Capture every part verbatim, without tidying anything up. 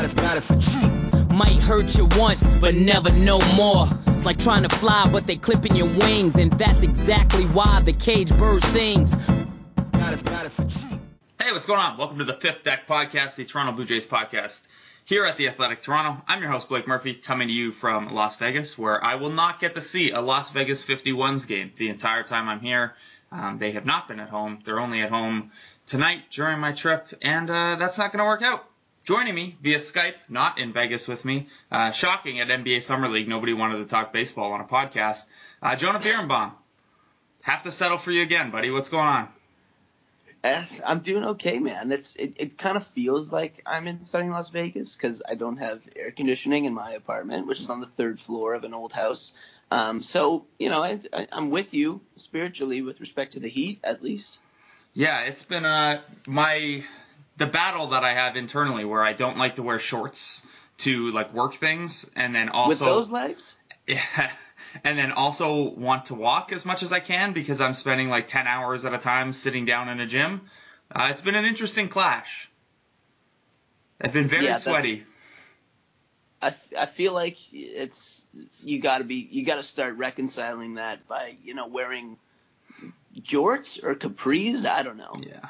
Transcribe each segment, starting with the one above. got it, got it for cheap. Might hurt you once, but never no more. It's like trying to fly, but they clipping your wings, and that's exactly why the cage bird sings. Got it, got it for cheap. Hey, what's going on? Welcome to the Fifth Deck Podcast, the Toronto Blue Jays podcast. Here at The Athletic Toronto, I'm your host, Blake Murphy, coming to you from Las Vegas, where I will not get to see a Las Vegas fifty-ones game the entire time I'm here. Um, they have not been at home. They're only at home tonight during my trip, and uh, that's not going to work out. Joining me via Skype, not in Vegas with me, uh, shocking at N B A Summer League, nobody wanted to talk baseball on a podcast, uh, Jonah Bierenbaum. Have to settle for you again, buddy. What's going on? I'm doing okay, man. It's It, it kind of feels like I'm in sunny Las Vegas because I don't have air conditioning in my apartment, which is on the third floor of an old house. Um, so, you know, I, I, I'm with you spiritually with respect to the heat, at least. Yeah, it's been uh, my the battle that I have internally where I don't like to wear shorts to, like, work things. And then also – With those legs? Yeah. And then also want to walk as much as I can because I'm spending like ten hours at a time sitting down in a gym. Uh, it's been an interesting clash. I've been very yeah, sweaty. I, I feel like it's you got to be you got to start reconciling that by, you know, wearing jorts or capris. I don't know. Yeah,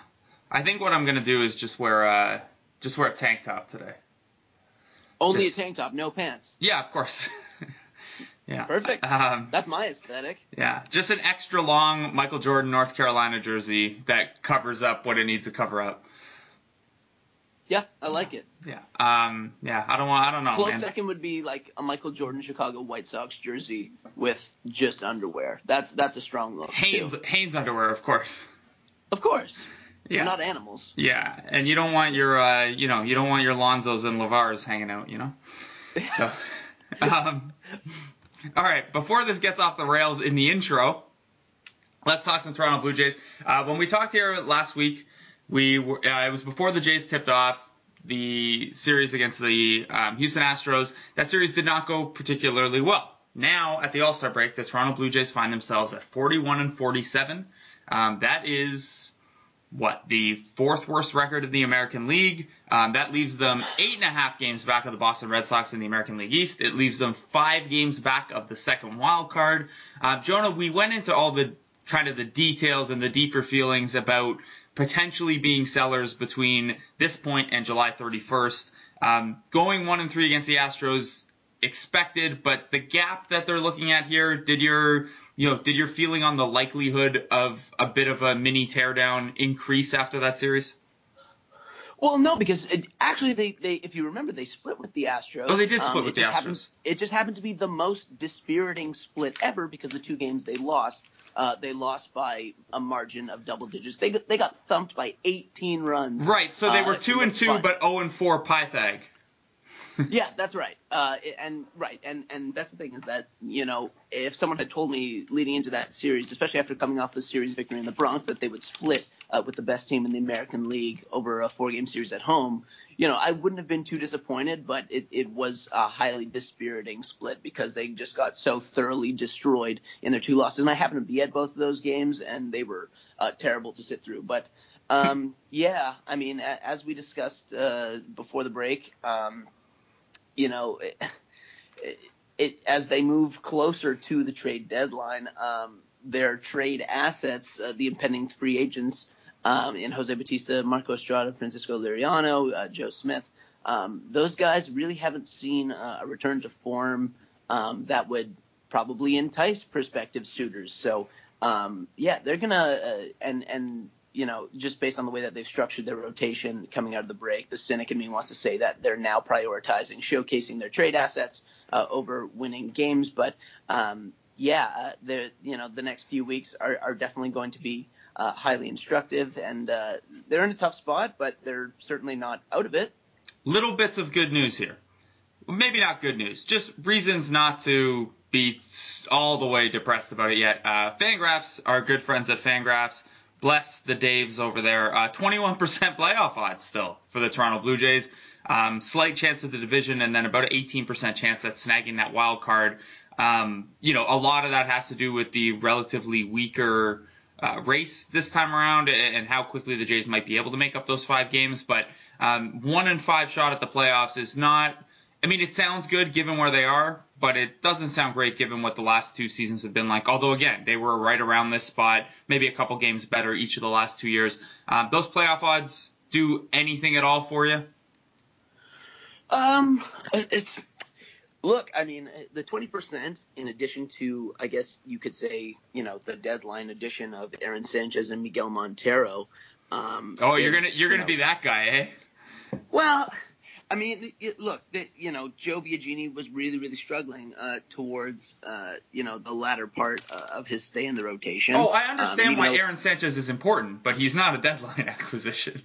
I think what I'm gonna do is just wear uh just wear a tank top today. Only just, a tank top, no pants. Yeah, of course. Yeah. Perfect. Um, That's my aesthetic. Yeah. Just an extra long Michael Jordan, North Carolina jersey that covers up what it needs to cover up. Yeah, I like it. Yeah. Um, yeah. I don't want. I don't know. Close man. Second would be like a Michael Jordan, Chicago White Sox jersey with just underwear. That's that's a strong look. Hanes too. Hanes underwear, of course. Of course. Yeah. We're not animals. Yeah, and you don't want your uh, you know, you don't want your Lonzos and Lavars hanging out, you know. So. um, All right, before this gets off the rails in the intro, let's talk some Toronto Blue Jays. Uh, when we talked here last week, we were, uh, it was before the Jays tipped off the series against the um, Houston Astros. That series did not go particularly well. Now, at the All-Star break, the Toronto Blue Jays find themselves at forty-one and forty-seven. Um, that is, what, the fourth worst record in the American League. Um, that leaves them eight and a half games back of the Boston Red Sox in the American League East. It leaves them five games back of the second wild card. Uh, Jonah, we went into all the kind of the details and the deeper feelings about potentially being sellers between this point and July thirty-first. Um, going one and three against the Astros, expected, but the gap that they're looking at here, did your you know did your feeling on the likelihood of a bit of a mini teardown increase after that series? Well, no, because it, actually, they, they if you remember, they split with the Astros. Oh, they did split um, with the Astros. Happened, it just happened to be the most dispiriting split ever because the two games they lost, uh, they lost by a margin of double digits. They they got thumped by eighteen runs. Right, so they were uh, two and two, fun. But zero and four Pythag. Yeah, that's right. Uh, and right, and and that's the thing is that, you know, if someone had told me leading into that series, especially after coming off a series victory in the Bronx, that they would split uh, with the best team in the American League over a four-game series at home, you know, I wouldn't have been too disappointed, but it, it was a highly dispiriting split because they just got so thoroughly destroyed in their two losses. And I happened to be at both of those games, and they were uh, terrible to sit through. But, um, yeah, I mean, a- as we discussed uh, before the break um, – You know, it, it, it, as they move closer to the trade deadline, um, their trade assets, uh, the impending free agents um, in Jose Bautista, Marco Estrada, Francisco Liriano, uh, Joe Smith, um, those guys really haven't seen uh, a return to form um, that would probably entice prospective suitors. So, um, yeah, they're going to uh, – and and – you know, just based on the way that they've structured their rotation coming out of the break, the cynic in me wants to say that they're now prioritizing showcasing their trade assets uh, over winning games. But, um, yeah, you know, the next few weeks are, are definitely going to be uh, highly instructive. And uh, they're in a tough spot, but they're certainly not out of it. Little bits of good news here. Maybe not good news, just reasons not to be all the way depressed about it yet. Uh, Fangraphs, our good friends at Fangraphs, bless the Daves over there. Uh, twenty-one percent playoff odds still for the Toronto Blue Jays. Um, slight chance of the division and then about an eighteen percent chance at snagging that wild card. Um, you know, a lot of that has to do with the relatively weaker uh, race this time around and how quickly the Jays might be able to make up those five games. But Um, one in five shot at the playoffs is not – I mean, it sounds good given where they are, but it doesn't sound great given what the last two seasons have been like. Although, again, they were right around this spot, maybe a couple games better each of the last two years. Um, those playoff odds do anything at all for you? Um, it's look, I mean, the twenty percent in addition to, I guess you could say, you know, the deadline addition of Aaron Sanchez and Miguel Montero. Um, oh, you're going to you're going to you know, be that guy, eh? Well, I mean, it, look, the, you know, Joe Biagini was really, really struggling uh, towards, uh, you know, the latter part uh, of his stay in the rotation. Oh, I understand um, why though, Aaron Sanchez is important, but he's not a deadline acquisition.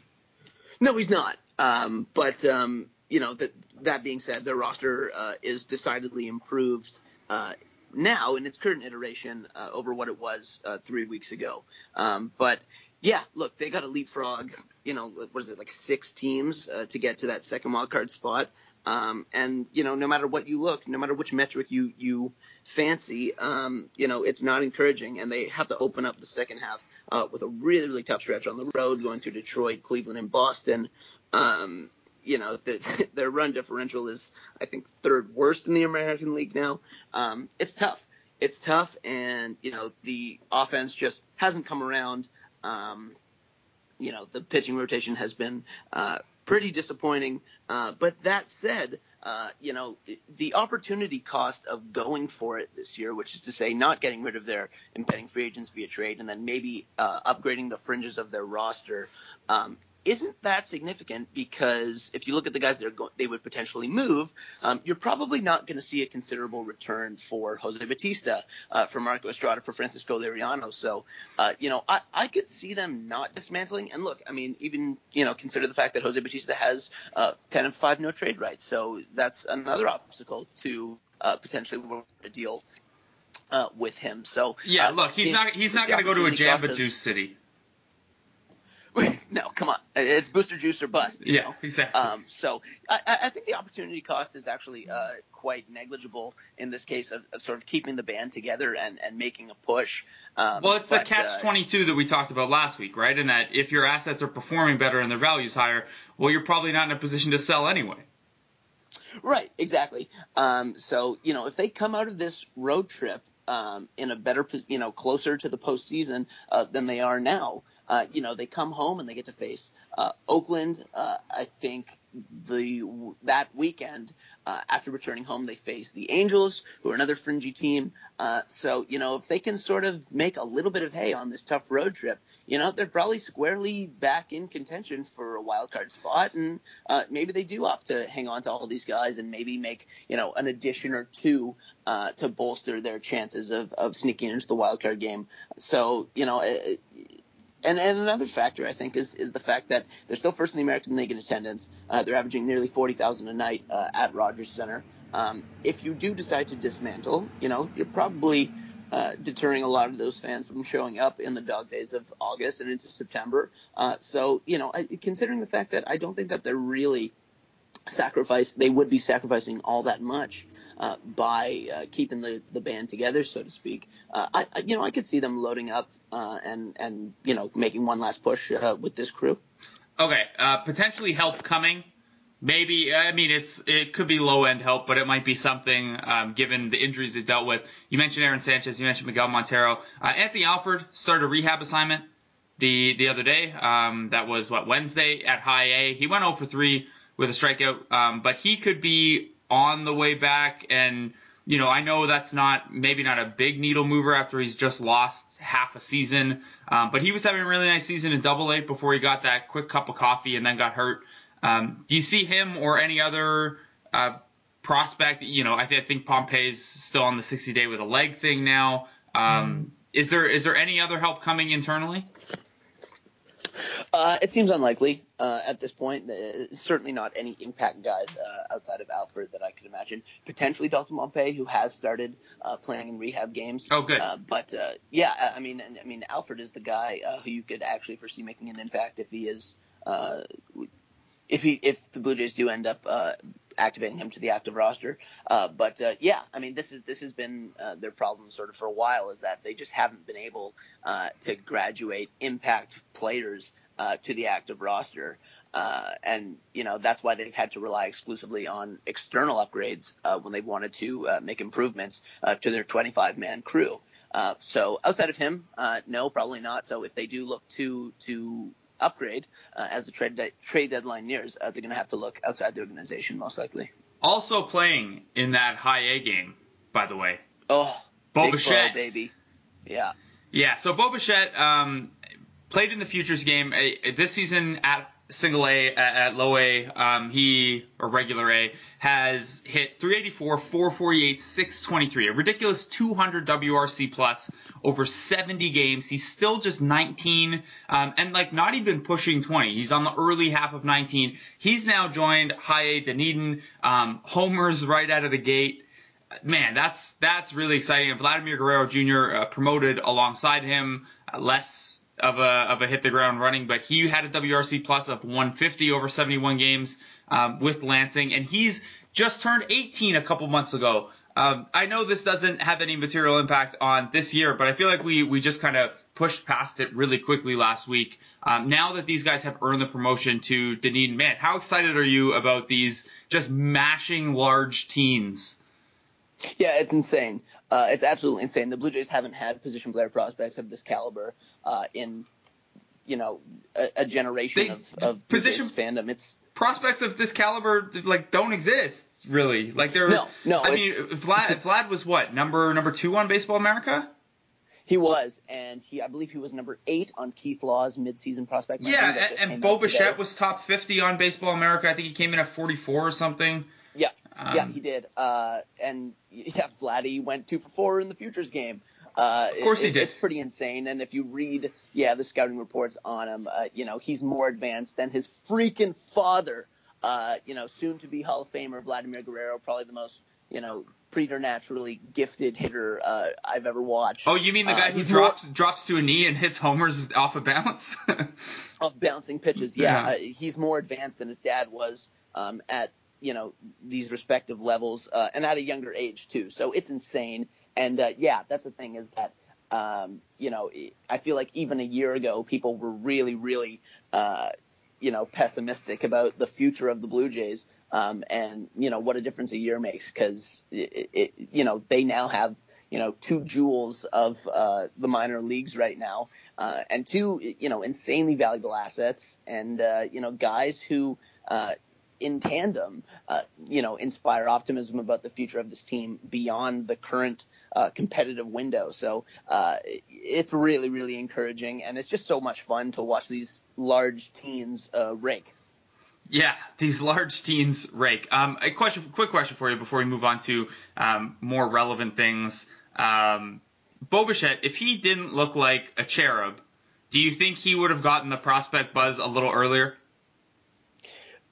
No, he's not. Um, but, um, you know, that that being said, their roster uh, is decidedly improved uh, now in its current iteration uh, over what it was uh, three weeks ago. Um, but yeah, look, they got to leapfrog, you know, what is it, like six teams uh, to get to that second wildcard spot. Um, and, you know, no matter what you look, no matter which metric you, you fancy, um, you know, it's not encouraging. And they have to open up the second half uh, with a really, really tough stretch on the road, going through Detroit, Cleveland, and Boston. Um, you know, the, their run differential is, I think, third worst in the American League now. Um, it's tough. It's tough. And, you know, the offense just hasn't come around. Um, you know, the pitching rotation has been uh, pretty disappointing. Uh, but that said, uh, you know, the opportunity cost of going for it this year, which is to say not getting rid of their impending free agents via trade and then maybe uh, upgrading the fringes of their roster, um, isn't that significant because if you look at the guys that are go- they would potentially move, um, you're probably not going to see a considerable return for Jose Bautista, uh, for Marco Estrada, for Francisco Liriano. So, uh, you know, I-, I could see them not dismantling. And look, I mean, even, you know, consider the fact that Jose Bautista has uh, ten and five no trade rights. So that's another obstacle to uh, potentially work a deal uh, with him. So yeah, uh, look, he's not he's not going to go to a Jamba Juice city. No, come on. It's booster juice or bust. You yeah, know? exactly. Um, so I, I think the opportunity cost is actually uh, quite negligible in this case of, of sort of keeping the band together and, and making a push. Um, well, it's but, the catch twenty-two uh, that we talked about last week, right? And that if your assets are performing better and their value's higher, well, you're probably not in a position to sell anyway. Right, exactly. Um, so, you know, if they come out of this road trip um, in a better, you know, closer to the postseason uh, than they are now, Uh, you know, they come home and they get to face uh, Oakland. Uh, I think the that weekend uh, after returning home, they face the Angels, who are another fringy team. Uh, so, you know, if they can sort of make a little bit of hay on this tough road trip, you know, they're probably squarely back in contention for a wild card spot. And uh, maybe they do opt to hang on to all these guys and maybe make, you know, an addition or two uh, to bolster their chances of, of sneaking into the wild card game. So, you know, it, And, and another factor, I think, is, is the fact that they're still first in the American League in attendance. Uh, they're averaging nearly forty thousand a night uh, at Rogers Center. Um, if you do decide to dismantle, you know, you're probably uh, deterring a lot of those fans from showing up in the dog days of August and into September. Uh, so, you know, I, considering the fact that I don't think that they're really sacrifice, they would be sacrificing all that much uh, by uh, keeping the, the band together, so to speak. Uh, I, I, you know, I could see them loading up Uh, and, and, you know, making one last push uh, with this crew. Okay. Uh, potentially help coming. Maybe, I mean, it's it could be low-end help, but it might be something um, given the injuries they dealt with. You mentioned Aaron Sanchez. You mentioned Miguel Montero. Uh, Anthony Alford started a rehab assignment the, the other day. Um, that was, what, Wednesday at high A. He went oh for three with a strikeout, um, but he could be on the way back and – you know, I know that's not maybe not a big needle mover after he's just lost half a season, um, but he was having a really nice season in Double A before he got that quick cup of coffee and then got hurt. Um, do you see him or any other uh, prospect? You know, I, th- I think Pompey's still on the sixty-day with a leg thing now. Um, mm. Is there is there any other help coming internally? Uh, it seems unlikely uh, at this point. Uh, certainly not any impact guys uh, outside of Alford that I could imagine. Potentially Dalton Pompey, who has started uh, playing in rehab games. Oh, good. Uh, but uh, yeah, I mean, I mean, Alford is the guy uh, who you could actually foresee making an impact if he is, uh, if he if the Blue Jays do end up uh, activating him to the active roster. Uh, but uh, yeah, I mean, this is this has been uh, their problem sort of for a while, is that they just haven't been able uh, to graduate impact players Uh, to the active roster. Uh, and, you know, that's why they've had to rely exclusively on external upgrades uh, when they wanted to uh, make improvements uh, to their twenty-five man crew. Uh, so outside of him, uh, no, probably not. So if they do look to to upgrade uh, as the trade de- trade deadline nears, uh, they're going to have to look outside the organization most likely. Also playing in that high A game, by the way. Oh, Beau Bichette, baby. Yeah. Yeah, so Beau Bichette um, played in the Futures game uh, this season at single A at low A. Um, he, or regular A, has hit three eighty-four, four forty-eight, six twenty-three, a ridiculous two hundred W R C plus over seventy games. He's still just nineteen um, and like not even pushing twenty. He's on the early half of nineteen. He's now joined high A Dunedin, um, homers right out of the gate. Man, that's that's really exciting. And Vladimir Guerrero Junior uh, promoted alongside him, uh, less of a of a hit the ground running, but he had a W R C plus of one fifty over seventy-one games um, with Lansing, and he's just turned eighteen a couple months ago. Um, I know this doesn't have any material impact on this year, but I feel like we we just kind of pushed past it really quickly last week. Um, now that these guys have earned the promotion to Dunedin, man, how excited are you about these just mashing large teens? Yeah, it's insane. Uh, it's absolutely insane. The Blue Jays haven't had position player prospects of this caliber uh, in, you know, a, a generation they, of, of position fandom. It's prospects of this caliber like don't exist really. Like there. No, no. I mean, Vlad. A, Vlad was what number number two on Baseball America. He was, and he I believe he was number eight on Keith Law's midseason prospect. Yeah, and, and Beau Bichette was top fifty on Baseball America. I think he came in at forty-four or something. Yeah. Um, yeah, he did. Uh, and yeah, Vladdy went two for four in the Futures game. Uh, of course it, he did. It's pretty insane. And if you read, yeah, the scouting reports on him, uh, you know, he's more advanced than his freaking father. Uh, you know, soon to be Hall of Famer Vladimir Guerrero, probably the most, you know, preternaturally gifted hitter uh, I've ever watched. Oh, you mean the guy uh, who drops more, drops to a knee and hits homers off a bounce? Off bouncing pitches, yeah. yeah. Uh, he's more advanced than his dad was um, at – you know, these respective levels uh, and at a younger age, too. So it's insane. And, uh, yeah, that's the thing is that, um, you know, I feel like even a year ago people were really, really, uh, you know, pessimistic about the future of the Blue Jays um, and, you know, what a difference a year makes because, it, it, you know, they now have, you know, two jewels of uh, the minor leagues right now uh, and two, you know, insanely valuable assets and, uh, you know, guys who uh, – in tandem, uh, you know, inspire optimism about the future of this team beyond the current uh, competitive window. So uh, it's really, really encouraging. And it's just so much fun to watch these large teens uh, rake. Yeah, these large teens rake. Um, a question, quick question for you before we move on to um, more relevant things. Um, Beau Bichette, if he didn't look like a cherub, do you think he would have gotten the prospect buzz a little earlier?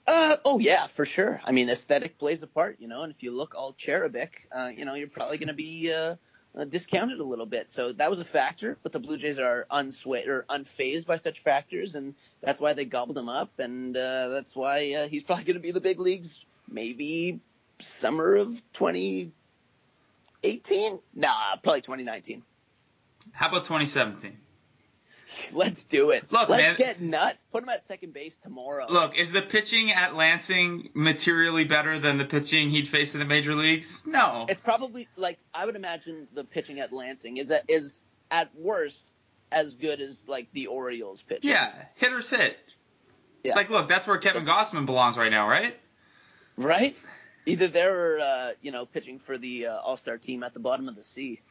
Uh, oh, yeah, for sure. I mean, aesthetic plays a part, you know, and if you look all cherubic, uh, you know, you're probably going to be uh, uh, discounted a little bit. So that was a factor, but the Blue Jays are unswayed or unfazed by such factors, and that's why they gobbled him up, and uh, that's why uh, he's probably going to be in the big leagues maybe summer of twenty eighteen? Nah, probably twenty nineteen. How about twenty seventeen? Let's do it. Look, Let's man, get nuts. Put him at second base tomorrow. Look, is the pitching at Lansing materially better than the pitching he'd face in the major leagues? No. It's probably like I would imagine the pitching at Lansing is at, is at worst as good as like the Orioles pitching. Yeah, hitters hit. Yeah. Like, look, that's where Kevin it's, Gausman belongs right now, right? Right. Either there or uh, you know, pitching for the uh, All-Star team at the bottom of the sea.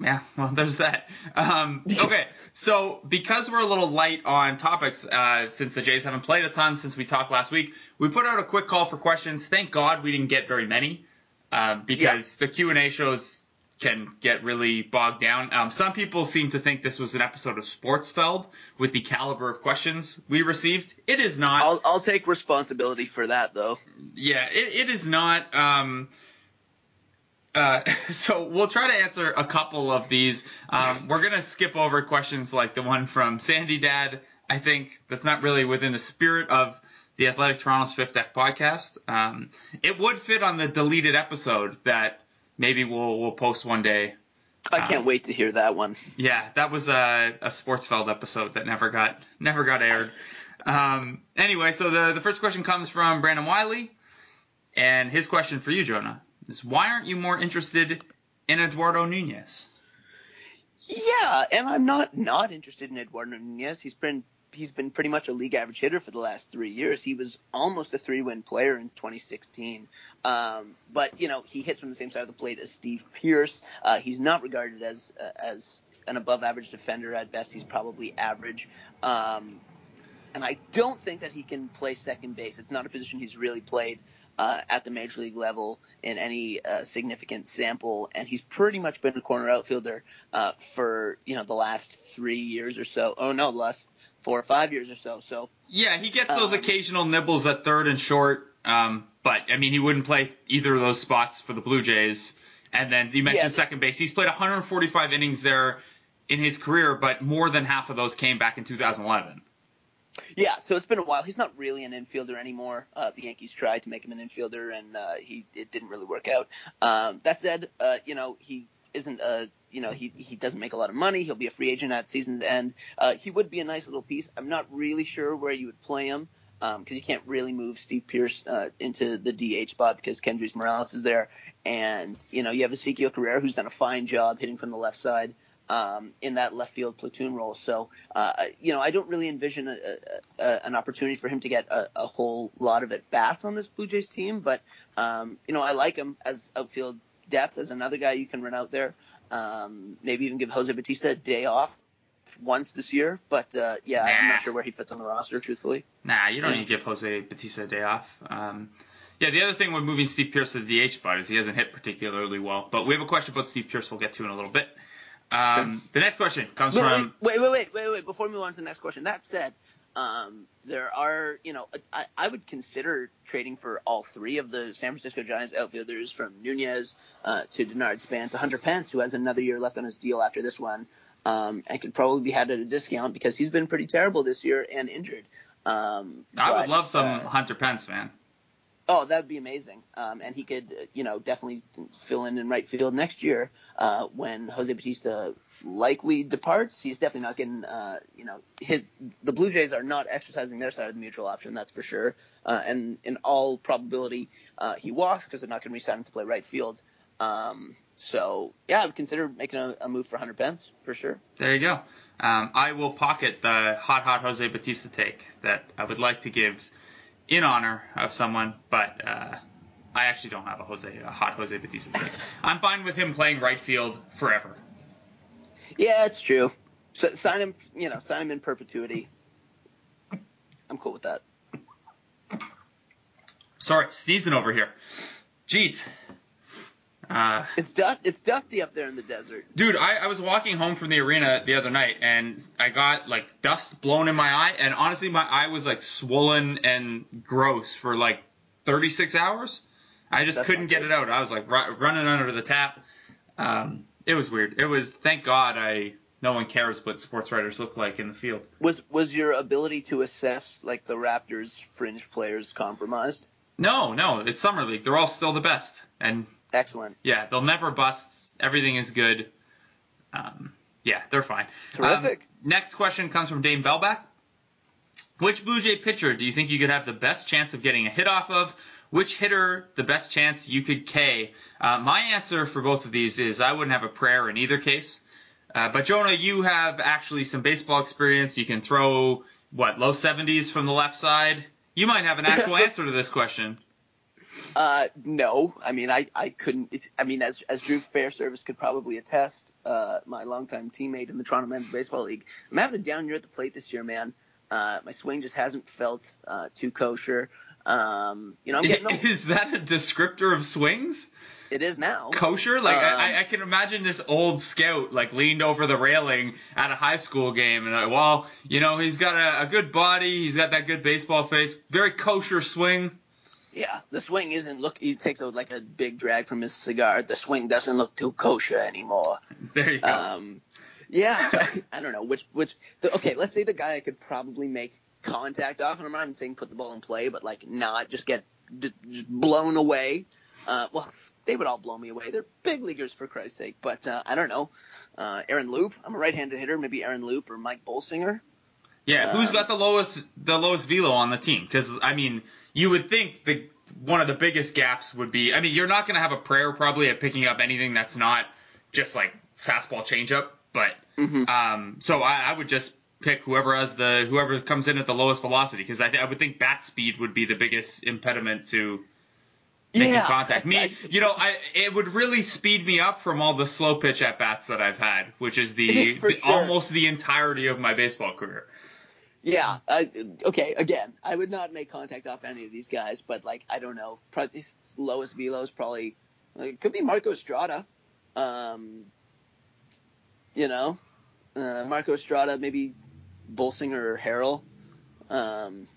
Yeah, well, there's that. Um, okay, so because we're a little light on topics uh, since the Jays haven't played a ton since we talked last week, we put out a quick call for questions. Thank God we didn't get very many uh, because yeah. the Q and A shows can get really bogged down. Um, some people seem to think this was an episode of Sportsfeld with the caliber of questions we received. It is not. I'll, I'll take responsibility for that, though. Yeah, it, it is not um, – Uh, so we'll try to answer a couple of these. Um, we're going to skip over questions like the one from Sandy Dad. I think that's not really within the spirit of the Athletic Toronto's Fifth Deck Podcast. Um, it would fit on the deleted episode that maybe we'll we'll post one day. I can't um, wait to hear that one. Yeah, that was a, a Sportsfeld episode that never got never got aired. Um, anyway, so the, the first question comes from Brandon Wiley, and his question for you, Jonah, is why aren't you more interested in Eduardo Nunez? Yeah, and I'm not not interested in Eduardo Nunez. He's been he's been pretty much a league average hitter for the last three years. He was almost a three-win player in twenty sixteen. Um, but, you know, he hits from the same side of the plate as Steve Pearce. Uh, he's not regarded as uh, as an above-average defender. At best, he's probably average. Um, and I don't think that he can play second base. It's not a position he's really played Uh, at the major league level in any uh, significant sample, and he's pretty much been a corner outfielder uh, for you know the last three years or so. Oh no, last four or five years or so. So yeah, he gets those um, occasional nibbles at third and short, um, but I mean he wouldn't play either of those spots for the Blue Jays. And then you mentioned yeah, second base. He's played one hundred forty-five innings there in his career, but more than half of those came back in two thousand eleven. Yeah, so it's been a while. He's not really an infielder anymore. Uh, the Yankees tried to make him an infielder, and uh, he it didn't really work out. Um, that said, uh, you know he isn't a you know he he doesn't make a lot of money. He'll be a free agent at season's end. Uh, he would be a nice little piece. I'm not really sure where you would play him because um, you can't really move Steve Pearce uh, into the D H spot because Kendrys Morales is there, and you know you have Ezequiel Carrera who's done a fine job hitting from the left side. Um, in that left field platoon role. So, uh, you know, I don't really envision a, a, a, an opportunity for him to get a, a whole lot of at-bats on this Blue Jays team. But, um, you know, I like him as outfield depth, as another guy you can run out there. Um, maybe even give Jose Bautista a day off once this year. But, uh, yeah, nah. I'm not sure where he fits on the roster, truthfully. Nah, you don't yeah. need to give Jose Bautista a day off. Um, yeah, the other thing when moving Steve Pearce to the D H spot is he hasn't hit particularly well. But we have a question about Steve Pearce we'll get to in a little bit. Um, sure. The next question comes wait, from... Wait, wait, wait, wait, wait. Before we move on to the next question, that said, um, there are, you know, I, I would consider trading for all three of the San Francisco Giants outfielders from Nunez uh, to Denard Span to Hunter Pence, who has another year left on his deal after this one, um, and could probably be had at a discount because he's been pretty terrible this year and injured. Um, I but, would love some uh, Hunter Pence, man. Oh, that would be amazing. Um, and he could, you know, definitely fill in in right field next year uh, when Jose Bautista likely departs. He's definitely not getting, uh, you know, his the Blue Jays are not exercising their side of the mutual option, that's for sure. Uh, and in all probability, uh, he walks because they're not going to re-sign him to play right field. Um, so, yeah, I would consider making a, a move for Hunter Pence for sure. There you go. Um, I will pocket the hot, hot Jose Bautista take that I would like to give in honor of someone, but uh, I actually don't have a Jose, a hot Jose Bautista. I'm fine with him playing right field forever. Yeah, it's true. So sign him, you know, sign him in perpetuity. I'm cool with that. Sorry, sneezing over here. Jeez. Uh, it's dust. It's dusty up there in the desert. Dude, I, I was walking home from the arena the other night, and I got like dust blown in my eye, and honestly, my eye was like swollen and gross for like thirty-six hours. I just That's couldn't get it out. I was like r- running under the tap. Um, it was weird. It was. Thank God, I no one cares what sports writers look like in the field. Was was your ability to assess like the Raptors fringe players compromised? No, no. It's summer league. They're all still the best, and. Excellent. Yeah, they'll never bust. Everything is good. Um, yeah, they're fine. Terrific. Um, next question comes from Dane Bellback. Which Blue Jay pitcher do you think you could have the best chance of getting a hit off of? Which hitter the best chance you could K? Uh, my answer for both of these is I wouldn't have a prayer in either case. Uh, but, Jonah, you have actually some baseball experience. You can throw, what, low seventies from the left side? You might have an actual answer to this question. Uh, no, I mean, I, I couldn't, I mean, as, as Drew Fairservice could probably attest, uh, my longtime teammate in the Toronto Men's Baseball League, I'm having a down year at the plate this year, man. Uh, my swing just hasn't felt, uh, too kosher. Um, you know, I'm getting old. Is that a descriptor of swings? It is now. Kosher? Like, um, I, I can imagine this old scout, like, leaned over the railing at a high school game, and, I, well, you know, he's got a, a good body, he's got that good baseball face, very kosher swing. Yeah, the swing isn't look. He takes a, like a big drag from his cigar. The swing doesn't look too kosher anymore. There you go. Um, yeah, so I don't know which which. The, okay, let's say the guy I could probably make contact off, and I'm not even saying put the ball in play, but like not just get d- just blown away. Uh, well, they would all blow me away. They're big leaguers for Christ's sake. But uh, I don't know. Uh, Aaron Loop. I'm a right-handed hitter. Maybe Aaron Loop or Mike Bolsinger. Yeah, um, who's got the lowest the lowest velo on the team? Because I mean, you would think the one of the biggest gaps would be. I mean, you're not going to have a prayer probably at picking up anything that's not just like fastball changeup. But mm-hmm. um, so I, I would just pick whoever has the whoever comes in at the lowest velocity, because I, I would think bat speed would be the biggest impediment to. Making yeah, contact. Me, I, you know, I it would really speed me up from all the slow pitch at bats that I've had, which is the, the sure. almost the entirety of my baseball career. Yeah. I, okay. Again, I would not make contact off any of these guys, but like I don't know, probably lowest velo is probably like, it could be Marco Estrada. Um, you know, uh, Marco Estrada, maybe Bolsinger or Harrell. Um.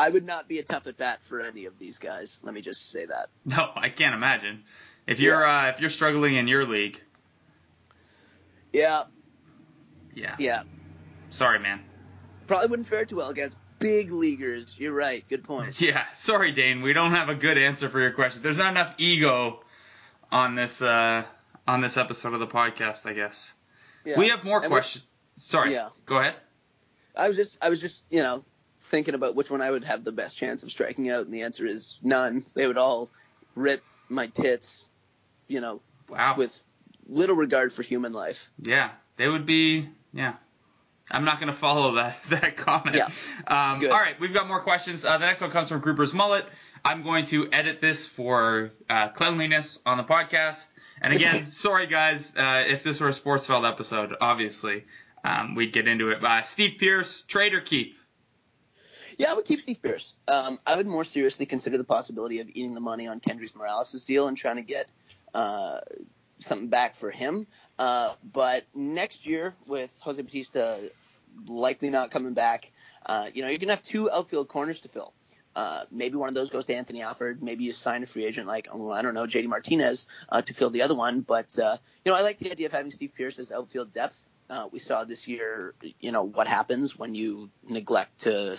I would not be a tough at bat for any of these guys. Let me just say that. No, I can't imagine. If you're yeah. uh, if you're struggling in your league. Yeah. Yeah. Yeah. Sorry, man. Probably wouldn't fare too well against big leaguers. You're right. Good point. Yeah. Sorry, Dane. We don't have a good answer for your question. There's not enough ego on this uh, on this episode of the podcast, I guess. Yeah. We have more and questions. Sorry. Yeah. Go ahead. I was just I was just, you know, thinking about which one I would have the best chance of striking out, and the answer is none. They would all rip my tits, you know, wow. with little regard for human life. Yeah, they would be, yeah. I'm not going to follow that that comment. Yeah. Um, all right, we've got more questions. Uh, the next one comes from Grouper's Mullet. I'm going to edit this for uh, cleanliness on the podcast. And again, sorry, guys, uh, if this were a Sportsfeld episode, obviously, um, we'd get into it. Uh, Steve Pearce, trade or keep? Yeah, I would keep Steve Pearce. Um, I would more seriously consider the possibility of eating the money on Kendrys Morales' deal and trying to get uh, something back for him. Uh, but next year, with Jose Bautista likely not coming back, uh, you know, you're going to have two outfield corners to fill. Uh, maybe one of those goes to Anthony Alford. Maybe you sign a free agent like, well, I don't know, J D Martinez uh, to fill the other one. But, uh, you know, I like the idea of having Steve Pearce as outfield depth. Uh, we saw this year, you know, what happens when you neglect to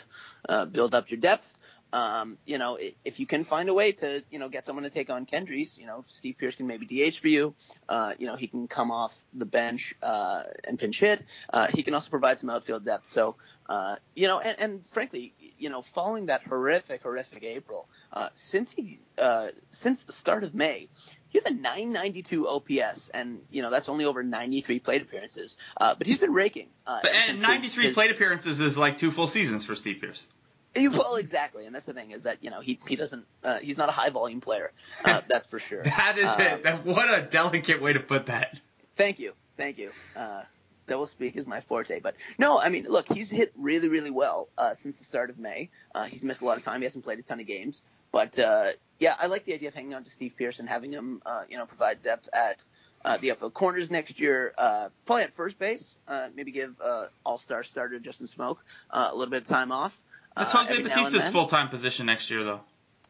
uh, build up your depth. Um, you know, if you can find a way to, you know, get someone to take on Kendrys, you know, Steve Pearce can maybe D H for you. Uh, you know, he can come off the bench uh, and pinch hit. Uh, he can also provide some outfield depth. So, uh, you know, and, and frankly, you know, following that horrific, horrific April, uh, since he uh, since the start of May, he has a nine ninety-two O P S, and, you know, that's only over ninety-three plate appearances. Uh, but he's been raking. Uh, but, and ninety-three his, his, plate appearances is like two full seasons for Steve Pearce. Well, exactly. And that's the thing is that, you know, he he doesn't uh, – he's not a high-volume player. Uh, that's for sure. That is um, it. That, what a delicate way to put that. Thank you. Thank you. Uh, double speak is my forte. But, no, I mean, look, he's hit really, really well uh, since the start of May. Uh, he's missed a lot of time. He hasn't played a ton of games. But, uh, yeah, I like the idea of hanging on to Steve Pearce and having him, uh, you know, provide depth at uh, the outfield corners next year, uh, probably at first base, uh, maybe give uh, all-star starter Justin Smoke uh, a little bit of time off. That's uh, Jose Bautista's full-time position next year, though.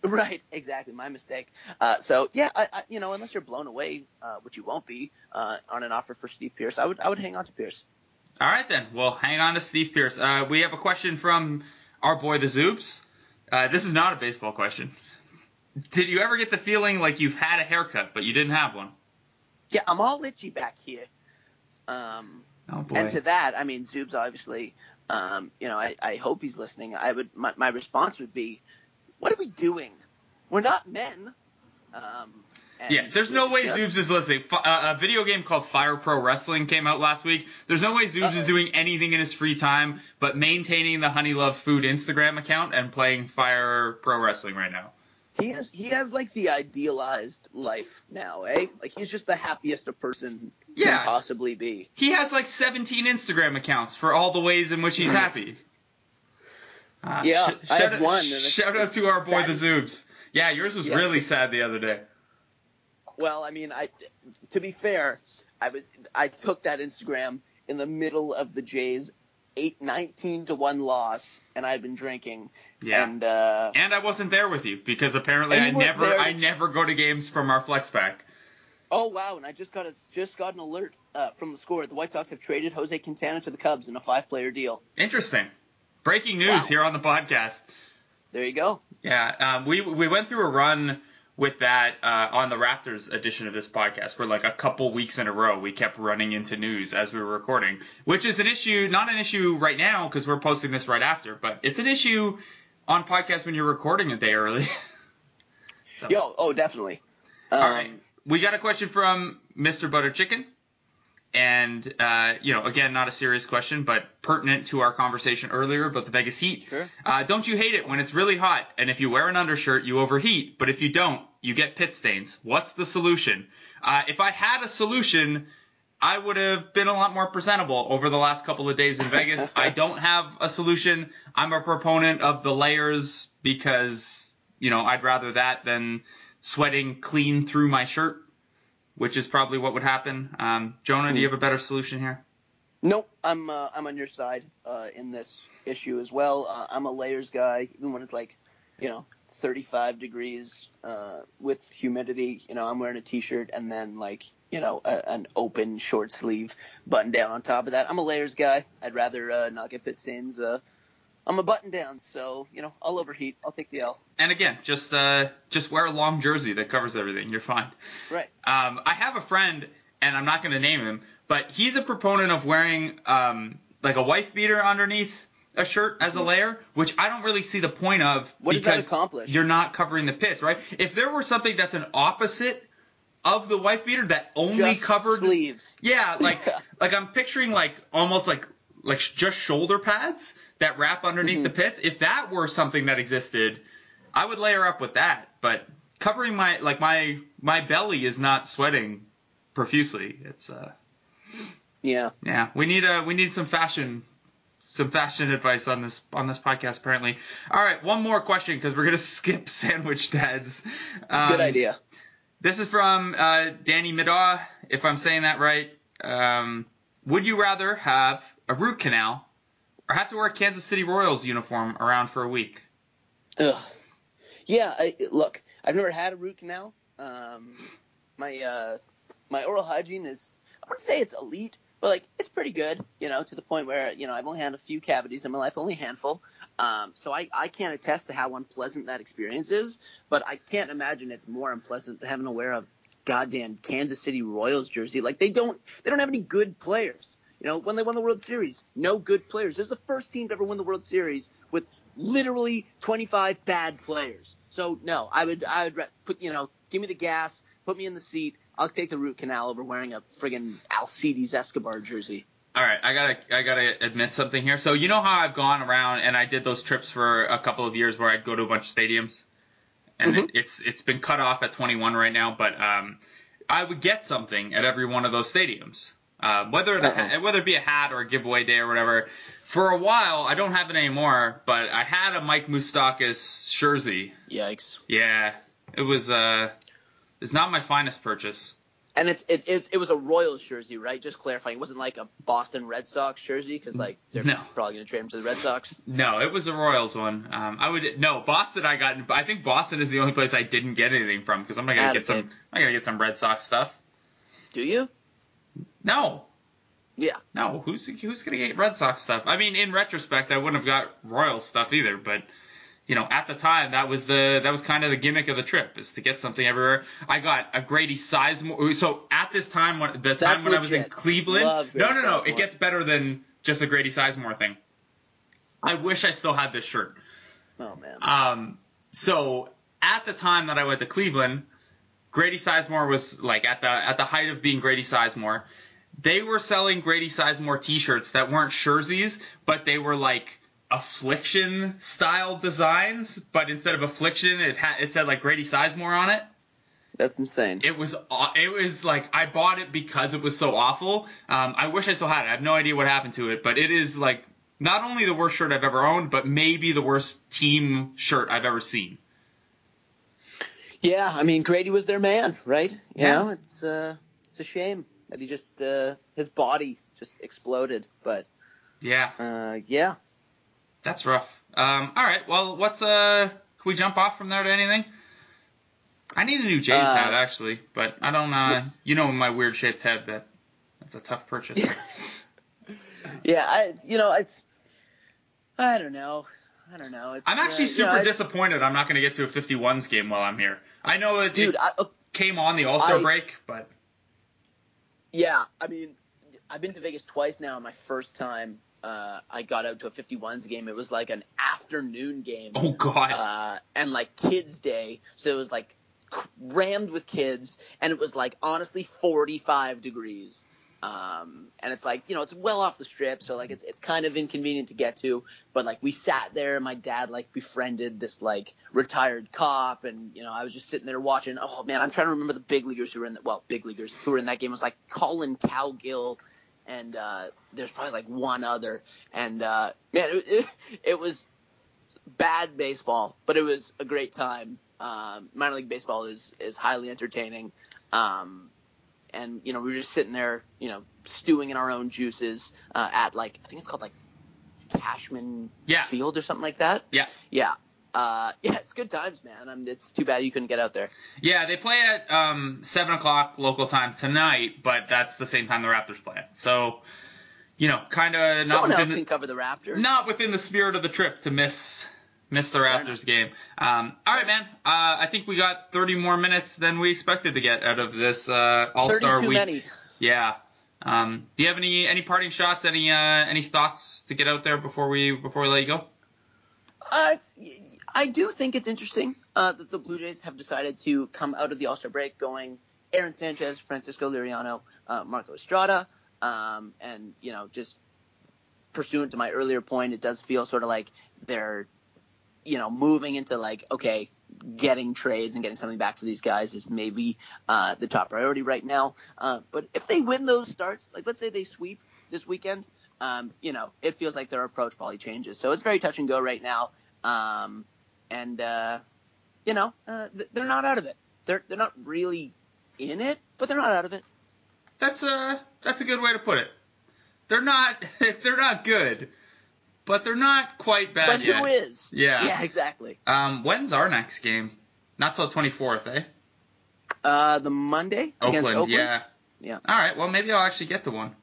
Right, exactly. My mistake. Uh, so, yeah, I, I, you know, unless you're blown away, uh, which you won't be, uh, on an offer for Steve Pearce, I would I would hang on to Pearce. All right, then. Well, hang on to Steve Pearce. Uh, we have a question from our boy, the Zoobs. Uh, this is not a baseball question. Did you ever get the feeling like you've had a haircut, but you didn't have one? Yeah, I'm all itchy back here. Um, oh, boy. And to that, I mean, Zoobs, obviously, um, you know, I, I hope he's listening. I would my, my response would be, what are we doing? We're not men. Um, and yeah, there's no way Zoobs is listening. F- uh, a video game called Fire Pro Wrestling came out last week. There's no way Zoobs Uh-oh. is doing anything in his free time but maintaining the Honey Love Food Instagram account and playing Fire Pro Wrestling right now. He has he has like the idealized life now, eh? Like he's just the happiest a person yeah. can possibly be. He has like seventeen Instagram accounts for all the ways in which he's happy. Uh, yeah, sh- I have out, one. And it's, shout it's out to our sad. boy the Zoobs. Yeah, yours was yes. really sad the other day. Well, I mean, I to be fair, I was I took that Instagram in the middle of the Jays' eight nineteen to one loss, and I had been drinking. Yeah, and, uh, and I wasn't there with you because apparently I never there. I never go to games from our flex pack. Oh wow! And I just got a just got an alert uh, from the score. The White Sox have traded Jose Quintana to the Cubs in a five player deal. Interesting, breaking news wow. here on the podcast. There you go. Yeah, um, we we went through a run with that uh, on the Raptors edition of this podcast, where like a couple weeks in a row we kept running into news as we were recording, which is an issue, not an issue right now because we're posting this right after, but it's an issue on podcasts when you're recording a day early. So. Yo, oh, definitely. Um, All right. We got a question from Mister Butter Chicken. And, uh, you know, again, not a serious question, but pertinent to our conversation earlier about the Vegas heat. Sure. Uh, don't you hate it when it's really hot? And if you wear an undershirt, you overheat. But if you don't, you get pit stains. What's the solution? Uh, if I had a solution, I would have been a lot more presentable over the last couple of days in Vegas. I don't have a solution. I'm a proponent of the layers because, you know, I'd rather that than sweating clean through my shirt, which is probably what would happen. Um, Jonah, do you have a better solution here? Nope, I'm uh, I'm on your side uh, in this issue as well. Uh, I'm a layers guy, even when it's like, you know, thirty-five degrees uh, with humidity. You know, I'm wearing a t-shirt and then like, you know, a, an open short sleeve button down on top of that. I'm a layers guy. I'd rather uh, not get pit stains. Uh, I'm a button down, so, you know, I'll overheat. I'll take the L. And again, just uh, just wear a long jersey that covers everything. You're fine. Right. Um, I have a friend, and I'm not going to name him, but he's a proponent of wearing um, like a wife beater underneath a shirt as a layer, which I don't really see the point of. What does that accomplish? You're not covering the pits, right? If there were something that's an opposite of the wife beater that only just covered sleeves. Yeah, like like I'm picturing like almost like like just shoulder pads that wrap underneath mm-hmm. the pits. If that were something that existed, I would layer up with that. But covering my like my my belly is not sweating profusely. It's uh yeah yeah. We need a we need some fashion some fashion advice on this on this podcast apparently. All right, one more question because we're gonna skip sandwich dads. Um, Good idea. This is from uh, Danny Midaw, if I'm saying that right. Um, would you rather have a root canal or have to wear a Kansas City Royals uniform around for a week? Ugh. Yeah, I, look, I've never had a root canal. Um, my uh, my oral hygiene is, I wouldn't say it's elite, but like it's pretty good, you know, to the point where, you know, I've only had a few cavities in my life, only a handful. Um, so I, I can't attest to how unpleasant that experience is, but I can't imagine it's more unpleasant than having to wear a goddamn Kansas City Royals jersey. Like they don't they don't have any good players. You know, when they won the World Series, no good players. There's the first team to ever win the World Series with literally twenty-five bad players. So no, I would I would put, you know, give me the gas, put me in the seat. I'll take the root canal over wearing a friggin' Alcides Escobar jersey. All right, I gotta I gotta admit something here. So you know how I've gone around and I did those trips for a couple of years where I'd go to a bunch of stadiums, and mm-hmm. it, it's it's been cut off at twenty-one right now. But um, I would get something at every one of those stadiums, uh, whether it, uh-huh. whether it be a hat or a giveaway day or whatever. For a while, I don't have it anymore, but I had a Mike Moustakas jersey. Yikes! Yeah, it was uh, it's not my finest purchase. And it's, it, it it was a Royals jersey, right? Just clarifying. It wasn't like a Boston Red Sox jersey because, like, they're no. probably going to trade him to the Red Sox. No, it was a Royals one. Um, I would – no, Boston I got – I think Boston is the only place I didn't get anything from because I'm not going to get some – I'm going to get some Red Sox stuff. Do you? No. Yeah. No, who's who's going to get Red Sox stuff? I mean, in retrospect, I wouldn't have got Royals stuff either, but – you know, at the time, that was the that was kind of the gimmick of the trip, is to get something everywhere. I got a Grady Sizemore. So at this time, when, the That's time when legit. I was in Cleveland. Love no, no, no. Sizemore. It gets better than just a Grady Sizemore thing. I wish I still had this shirt. Oh, man. Um. So at the time that I went to Cleveland, Grady Sizemore was like at the at the height of being Grady Sizemore. They were selling Grady Sizemore T-shirts that weren't jerseys, but they were like Affliction style designs, but instead of Affliction, it had it said like Grady Sizemore on it. That's insane. It was it was like I bought it because it was so awful. Um, I wish I still had it. I have no idea what happened to it, but it is like not only the worst shirt I've ever owned, but maybe the worst team shirt I've ever seen. Yeah, I mean Grady was their man, right? You yeah. know, it's uh, it's a shame that he just uh, his body just exploded, but yeah, uh, yeah. That's rough. Um, all right. Well, what's uh? Can we jump off from there to anything? I need a new Jays uh, hat actually, but I don't. Uh, yeah. You know my weird shaped head. That that's a tough purchase. Yeah, I. You know, it's. I don't know. I don't know. It's, I'm actually uh, super you know, disappointed I'm not going to get to a fifty-ones game while I'm here. I know it, dude, it I, okay, came on the All-Star I, break, but... Yeah, I mean, I've been to Vegas twice now. My first time uh, I got out to a fifty-ones game. It was like an afternoon game. Oh, God. Uh, and like kids' day. So it was like rammed with kids. And it was like, honestly, forty-five degrees. Um, and it's like, you know, it's well off the strip. So like, it's, it's kind of inconvenient to get to, but like we sat there and my dad like befriended this like retired cop. And, you know, I was just sitting there watching, oh man, I'm trying to remember the big leaguers who were in the, well, big leaguers who were in that game. It was like Colin Cowgill. And, uh, there's probably like one other. And, uh, man, it, it, it was bad baseball, but it was a great time. Um, minor league baseball is, is highly entertaining. Um, And, you know, we were just sitting there, you know, stewing in our own juices uh, at, like, I think it's called, like, Cashman yeah. Field or something like that. Yeah. Yeah. Uh, yeah, it's good times, man. I mean, it's too bad you couldn't get out there. Yeah, they play at um, seven o'clock local time tonight, but that's the same time the Raptors play it. So, you know, kind of not Someone within else the, can cover the Raptors. Not within the spirit of the trip to miss miss the Raptors game. Um, all right, man. Uh, I think we got thirty more minutes than we expected to get out of this uh, All-Star week. Many. Yeah. Um, do you have any any parting shots? Any uh, any thoughts to get out there before we before we let you go? Uh, I do think it's interesting uh, that the Blue Jays have decided to come out of the All-Star break going Aaron Sanchez, Francisco Liriano, uh, Marco Estrada, um, and you know, just pursuant to my earlier point, it does feel sort of like they're you know, moving into like, okay, getting trades and getting something back for these guys is maybe uh, the top priority right now. Uh, but if they win those starts, like let's say they sweep this weekend, um, you know, it feels like their approach probably changes. So it's very touch and go right now. Um, and, uh, you know, uh, they're not out of it. They're they're not really in it, but they're not out of it. That's a, that's a good way to put it. They're not they're not good. But they're not quite bad but yet. But who is? Yeah. Yeah, exactly. Um, when's our next game? Not till twenty-fourth, eh? Uh, the Monday Oakland, against Oakland? yeah. Yeah. All right, well, maybe I'll actually get to one.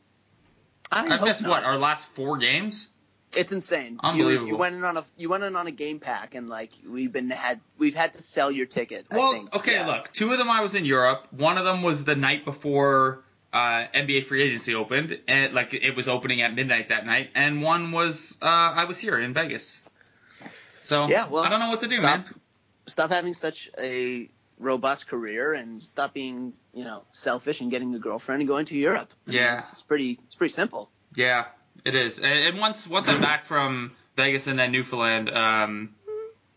I I've hope missed, not. what, our last four games? It's insane. Unbelievable. You, you went in on a you went in on a game pack, and, like, we've been had we've had to sell your ticket, well, I think. Well, okay, yeah. Look, two of them I was in Europe. One of them was the night before Uh, N B A free agency opened, and like it was opening at midnight that night, and one was uh, I was here in Vegas. So yeah, well, I don't know what to do, stop, man. Stop having such a robust career, and stop being you know selfish and getting a girlfriend and going to Europe. I yeah, mean, it's, it's pretty it's pretty simple. Yeah, it is. And once once I'm back from Vegas and then Newfoundland, um,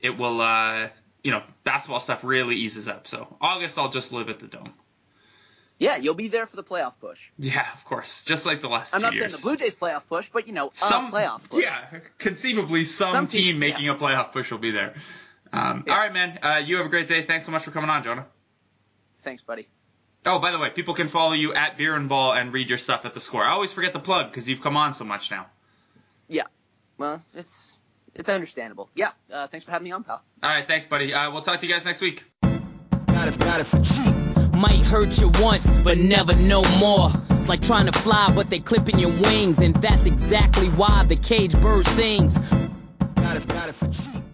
it will uh, you know basketball stuff really eases up. So August, I'll just live at the Dome. Yeah, you'll be there for the playoff push. Yeah, of course. Just like the last I'm two years. I'm not saying the Blue Jays playoff push, but, you know, some a playoff push. Yeah, conceivably some, some team, team making yeah. a playoff push will be there. Um, yeah. All right, man. Uh, you have a great day. Thanks so much for coming on, Jonah. Thanks, buddy. Oh, by the way, people can follow you at Beer and Ball and read your stuff at The Score. I always forget the plug because you've come on so much now. Yeah. Well, it's, it's understandable. Yeah. Uh, thanks for having me on, pal. All right. Thanks, buddy. Uh, we'll talk to you guys next week. Got it, got it for cheap. Might hurt you once, but never no more. It's like trying to fly, but they clipping your wings, and that's exactly why the cage bird sings. Got it, got it for cheap.